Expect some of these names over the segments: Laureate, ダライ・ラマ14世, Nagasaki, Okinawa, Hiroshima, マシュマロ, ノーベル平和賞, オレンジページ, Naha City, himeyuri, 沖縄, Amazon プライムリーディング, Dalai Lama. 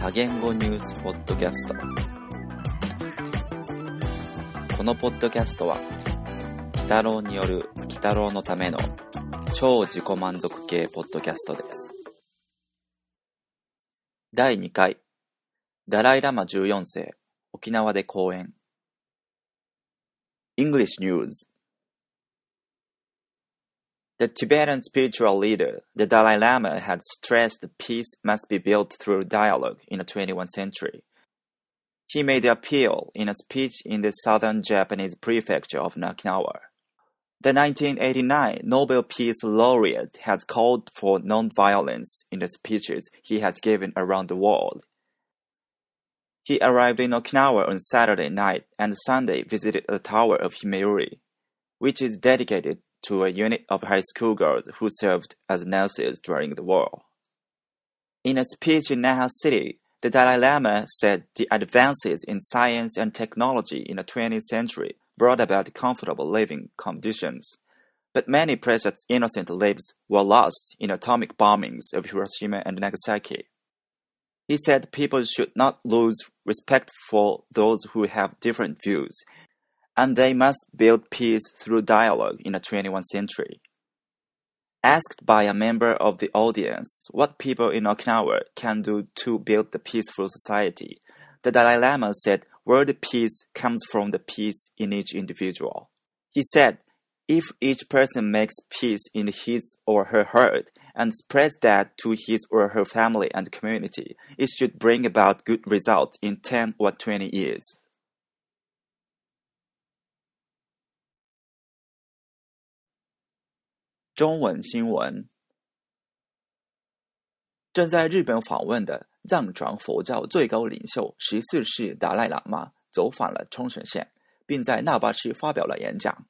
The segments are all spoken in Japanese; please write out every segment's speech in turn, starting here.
多言語ニュースポッドキャスト。このポッドキャストは鬼太郎による鬼太郎のための超自己満足系ポッドキャストです。第2回ダライラマ14世沖縄で講演 English News The Tibetan spiritual leader, the Dalai Lama, had stressed that peace must be built through dialogue in the 21st century. He made the appeal in a speech in the southern Japanese prefecture of Okinawa. The 1989 Nobel Peace Laureate has called for non-violence in the speeches he has given around the world. He arrived in Okinawa on Saturday night and Sunday visited the Tower of Himeyuri, which is dedicated to a unit of high school girls who served as nurses during the war. In a speech in Naha City, the Dalai Lama said the advances in science and technology in the 20th century brought about comfortable living conditions, but many precious innocent lives were lost in atomic bombings of Hiroshima and Nagasaki. He said people should not lose respect for those who have different views,and they must build peace through dialogue in the 21st century. Asked by a member of the audience what people in Okinawa can do to build the peaceful society, the Dalai Lama said world peace comes from the peace in each individual. He said, if each person makes peace in his or her heart and spreads that to his or her family and community, it should bring about good results in 10 or 20 years.中文新闻。正在日本访问的藏传佛教最高领袖14世达赖喇嘛走访了冲绳县，并在那霸市发表了演讲。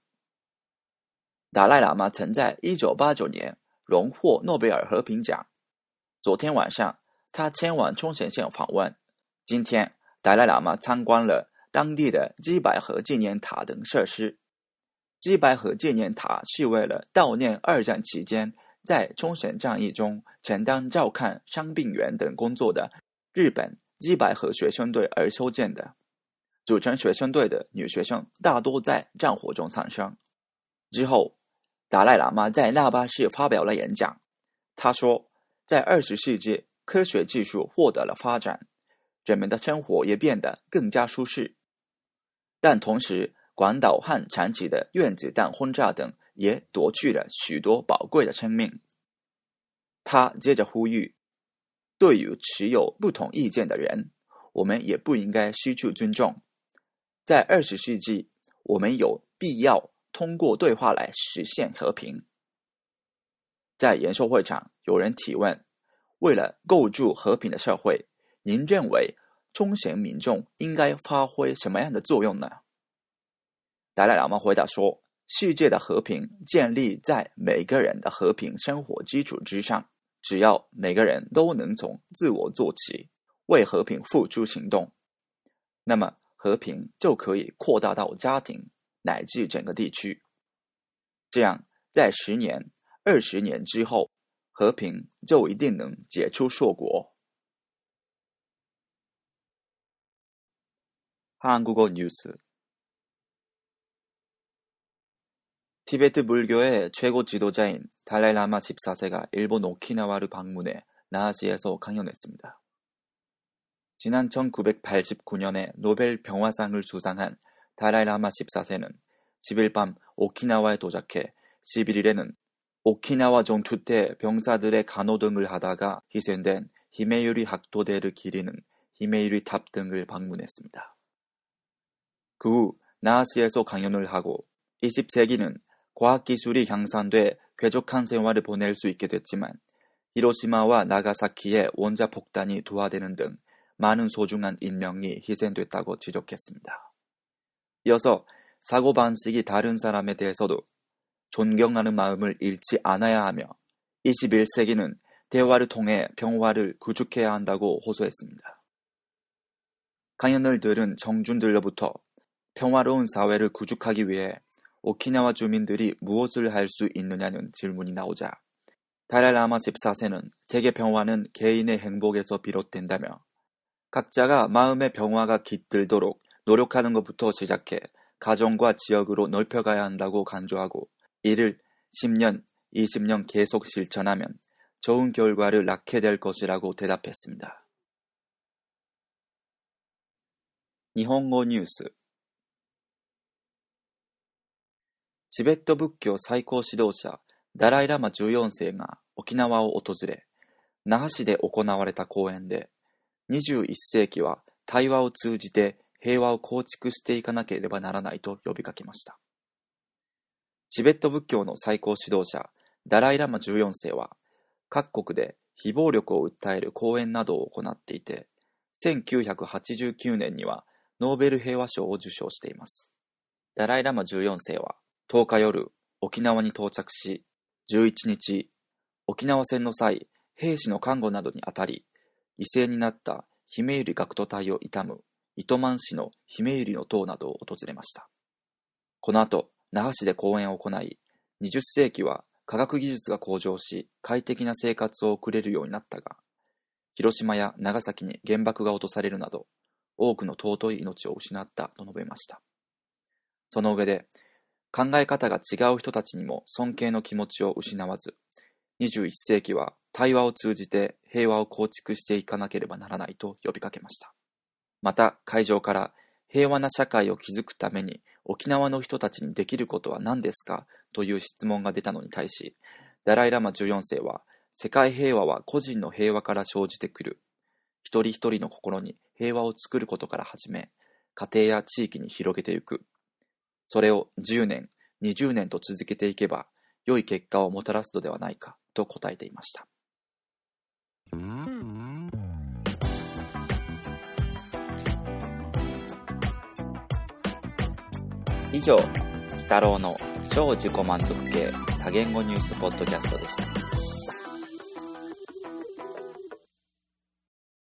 达赖喇嘛曾在1989年荣获诺贝尔和平奖。昨天晚上，他前往冲绳县访问。今天，达赖喇嘛参观了当地的基百合纪念塔等设施。基百合纪念塔是为了悼念二战期间在冲绳战役中承担照看伤病员等工作的日本基百合学生队而修建的。组成学生队的女学生大多在战火中丧生。之后，达赖喇嘛在那霸市发表了演讲。他说，在20世纪，科学技术获得了发展，人们的生活也变得更加舒适。但同时，广岛和长崎的原子弹轰炸等也夺去了许多宝贵的生命。他接着呼吁，对于持有不同意见的人，我们也不应该失去尊重。在20世纪，我们有必要通过对话来实现和平。在演说会上，有人提问，为了构筑和平的社会，您认为冲绳民众应该发挥什么样的作用呢？达赖喇嘛回答说，世界的和平建立在每个人的和平生活基础之上，只要每个人都能从自我做起，为和平付出行动，那么和平就可以扩大到家庭乃至整个地区。这样，在10年、20年之后，和平就一定能解除硕果。韩国ニュース。티베트 불교의 최고 지도자인 달라이라마 14세가 일본 오키나와를 방문해 나하시에서 강연했습니다. 지난 1989년에 노벨 평화상을 수상한 달라이라마 14세는 10일 밤 오키나와에 도착해 11일에는 오키나와 전투 때 병사들의 간호등을 하다가 희생된 히메유리 학도대를 기리는 히메유리 탑 등을 방문했습니다. 그 후 나하시에서 강연을 하고 20세기는 과학기술이 향상돼 쾌적한 생활을 보낼 수 있게 됐지만 히로시마와 나가사키의 원자폭탄이 투하되는 등 많은 소중한 인명이 희생됐다고 지적했습니다. 이어서 사고방식이 다른 사람에 대해서도 존경하는 마음을 잃지 않아야 하며 21세기는 대화를 통해 평화를 구축해야 한다고 호소했습니다. 강연을 들은 청중들로부터 평화로운 사회를 구축하기 위해 오키나와 주민들이 무엇을 할 수 있느냐는 질문이 나오자 달라이라마 14세는 세계 평화는 개인의 행복에서 비롯된다며 각자가 마음의 병화가 깃들도록 노력하는 것부터 시작해 가정과 지역으로 넓혀가야 한다고 강조하고, 이를 10년, 20년 계속 실천하면 좋은 결과를 낳게 될 것이라고 대답했습니다. 일본어 뉴스.チベット仏教最高指導者ダライラマ14世が沖縄を訪れ、那覇市で行われた講演で、21世紀は対話を通じて平和を構築していかなければならないと呼びかけました。チベット仏教の最高指導者ダライラマ14世は、各国で非暴力を訴える講演などを行っていて、1989年にはノーベル平和賞を受賞しています。ダライラマ14世は10日夜、沖縄に到着し、11日、沖縄戦の際、兵士の看護などにあたり、犠牲になったhimeyuri学徒隊を悼む糸満市のhimeyuriの塔などを訪れました。この後、那覇市で講演を行い、20世紀は科学技術が向上し、快適な生活を送れるようになったが、広島や長崎に原爆が落とされるなど、多くの尊い命を失ったと述べました。その上で、考え方が違う人たちにも尊敬の気持ちを失わず、21世紀は対話を通じて平和を構築していかなければならないと呼びかけました。また、会場から平和な社会を築くために沖縄の人たちにできることは何ですかという質問が出たのに対し、ダライラマ14世は、世界平和は個人の平和から生じてくる。一人一人の心に平和を作ることから始め、家庭や地域に広げていく。それを10年、20年と続けていけば、良い結果をもたらすのではないかと答えていました。以上、鬼太郎の超自己満足系多言語ニュースポッドキャストでした。